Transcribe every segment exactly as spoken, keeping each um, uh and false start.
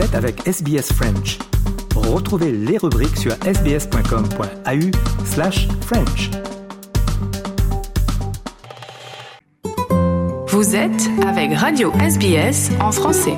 Vous êtes avec S B S French. Retrouvez les rubriques sur sbs.com.au slash French. Vous êtes avec Radio S B S en français.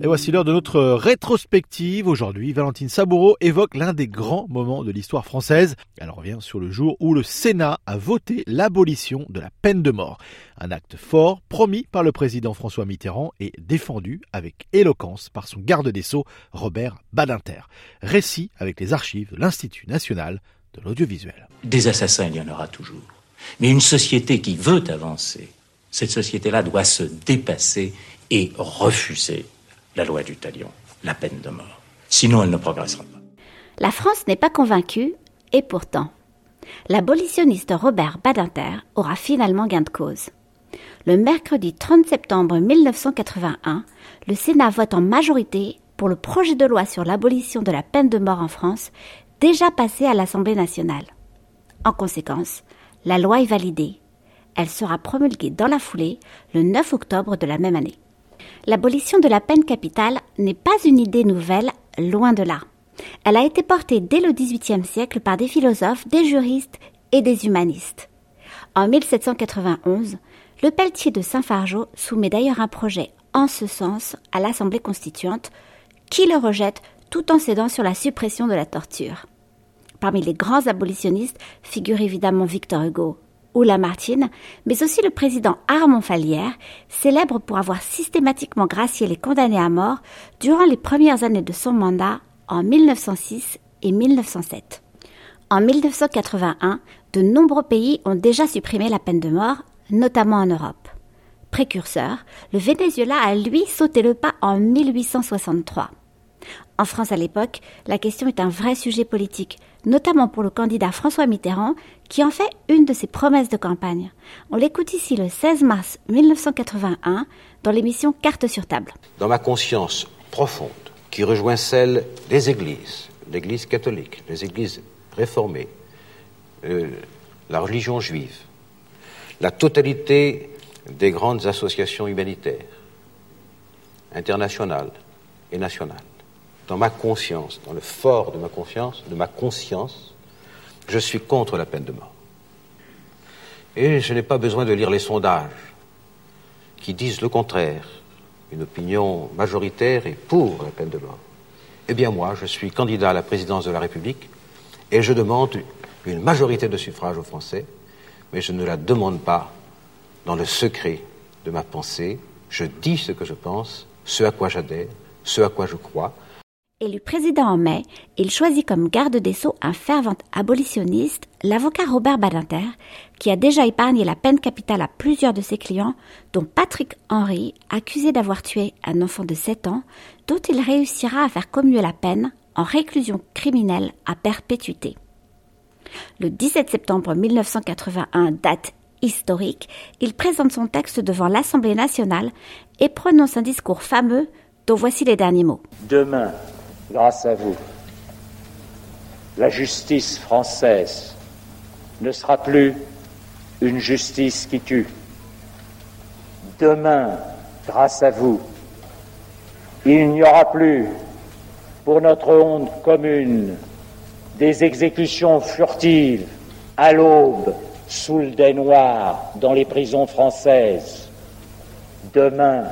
Et voici l'heure de notre rétrospective. Aujourd'hui, Valentine Sabouraud évoque l'un des grands moments de l'histoire française. Elle revient sur le jour où le Sénat a voté l'abolition de la peine de mort. Un acte fort, promis par le président François Mitterrand et défendu avec éloquence par son garde des Sceaux, Robert Badinter. Récit avec les archives de l'Institut national de l'audiovisuel. Des assassins, il y en aura toujours. Mais une société qui veut avancer, cette société-là doit se dépasser et refuser la loi du talion, la peine de mort. Sinon, elle ne progressera pas. La France n'est pas convaincue, et pourtant, l'abolitionniste Robert Badinter aura finalement gain de cause. Le mercredi trente septembre mille neuf cent quatre-vingt-un, le Sénat vote en majorité pour le projet de loi sur l'abolition de la peine de mort en France, déjà passé à l'Assemblée nationale. En conséquence, la loi est validée. Elle sera promulguée dans la foulée, le neuf octobre de la même année. L'abolition de la peine capitale n'est pas une idée nouvelle, loin de là. Elle a été portée dès le dix-huitième siècle par des philosophes, des juristes et des humanistes. En mille sept cent quatre-vingt-onze, le Pelletier de Saint-Fargeau soumet d'ailleurs un projet en ce sens à l'Assemblée constituante, qui le rejette tout en cédant sur la suppression de la torture. Parmi les grands abolitionnistes figurent évidemment Victor Hugo ou Lamartine, mais aussi le président Armand Fallière, célèbre pour avoir systématiquement gracié les condamnés à mort durant les premières années de son mandat en mille neuf cent six et mille neuf cent sept. En mille neuf cent quatre-vingt-un, de nombreux pays ont déjà supprimé la peine de mort, notamment en Europe. Précurseur, le Venezuela a lui sauté le pas en mille huit cent soixante-trois. En France à l'époque, la question est un vrai sujet politique, notamment pour le candidat François Mitterrand, qui en fait une de ses promesses de campagne. On l'écoute ici le seize mars mille neuf cent quatre-vingt-un, dans l'émission Carte sur table. Dans ma conscience profonde, qui rejoint celle des églises, l'église catholique, les églises réformées, euh, la religion juive, la totalité des grandes associations humanitaires, internationales et nationales, dans ma conscience, dans le fort de ma conscience, de ma conscience, je suis contre la peine de mort. Et je n'ai pas besoin de lire les sondages qui disent le contraire. Une opinion majoritaire est pour la peine de mort. Eh bien moi, je suis candidat à la présidence de la République et je demande une majorité de suffrage aux Français, mais je ne la demande pas dans le secret de ma pensée. Je dis ce que je pense, ce à quoi j'adhère, ce à quoi je crois. Élu président en mai, il choisit comme garde des Sceaux un fervent abolitionniste, l'avocat Robert Badinter, qui a déjà épargné la peine capitale à plusieurs de ses clients, dont Patrick Henry, accusé d'avoir tué un enfant de sept ans, dont il réussira à faire commuer la peine en réclusion criminelle à perpétuité. Le dix-sept septembre mille neuf cent quatre-vingt-un, date historique, il présente son texte devant l'Assemblée nationale et prononce un discours fameux dont voici les derniers mots. Demain, grâce à vous, la justice française ne sera plus une justice qui tue. Demain, grâce à vous, il n'y aura plus, pour notre honte commune, des exécutions furtives à l'aube sous le dais noir dans les prisons françaises. Demain,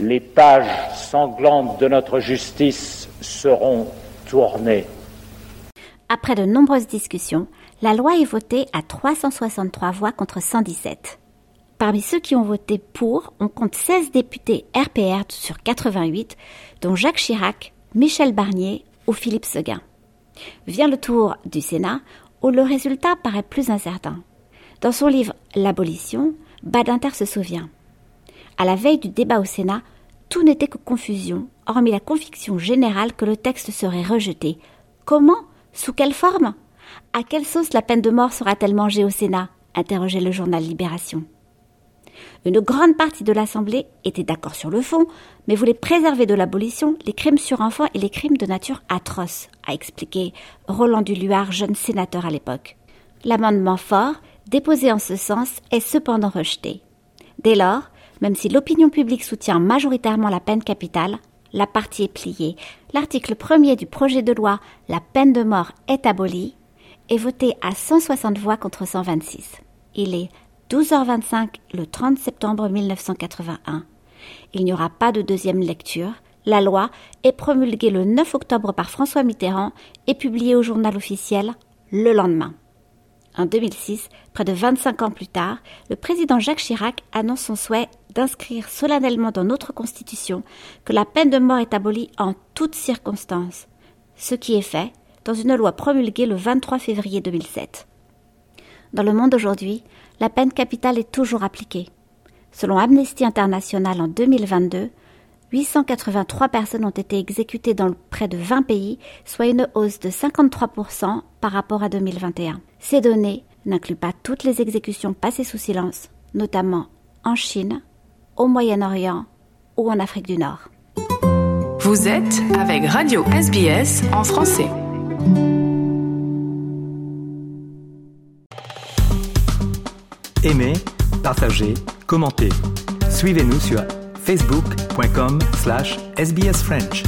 les pages sanglantes de notre justice seront tournées. Après de nombreuses discussions, la loi est votée à trois cent soixante-trois voix contre cent dix-sept. Parmi ceux qui ont voté pour, on compte seize députés R P R sur quatre-vingt-huit, dont Jacques Chirac, Michel Barnier ou Philippe Seguin. Vient le tour du Sénat, où le résultat paraît plus incertain. Dans son livre « L'abolition », Badinter se souvient. À la veille du débat au Sénat, tout n'était que confusion, hormis la conviction générale que le texte serait rejeté. Comment ? Sous quelle forme ? À quelle sauce la peine de mort sera-t-elle mangée au Sénat ? Interrogeait le journal Libération. Une grande partie de l'Assemblée était d'accord sur le fond, mais voulait préserver de l'abolition les crimes sur enfants et les crimes de nature atroce, a expliqué Roland Duluar, jeune sénateur à l'époque. L'amendement fort, déposé en ce sens, est cependant rejeté. Dès lors, Même si l'opinion publique soutient majoritairement la peine capitale, la partie est pliée. L'article premier du projet de loi « La peine de mort est abolie » est voté à cent soixante voix contre cent vingt-six. Il est douze heures vingt-cinq le trente septembre mille neuf cent quatre-vingt-un. Il n'y aura pas de deuxième lecture. La loi est promulguée le neuf octobre par François Mitterrand et publiée au journal officiel le lendemain. En deux mille six, près de vingt-cinq ans plus tard, le président Jacques Chirac annonce son souhait d'inscrire solennellement dans notre Constitution que la peine de mort est abolie en toutes circonstances, ce qui est fait dans une loi promulguée le vingt-trois février deux mille sept. Dans le monde aujourd'hui, la peine capitale est toujours appliquée. Selon Amnesty International en deux mille vingt-deux, huit cent quatre-vingt-trois personnes ont été exécutées dans près de vingt pays, soit une hausse de cinquante-trois pour cent par rapport à deux mille vingt et un. Ces données n'incluent pas toutes les exécutions passées sous silence, notamment en Chine, au Moyen-Orient ou en Afrique du Nord. Vous êtes avec Radio S B S en français. Aimez, partagez, commentez. Suivez-nous sur facebook point com slash S B S French.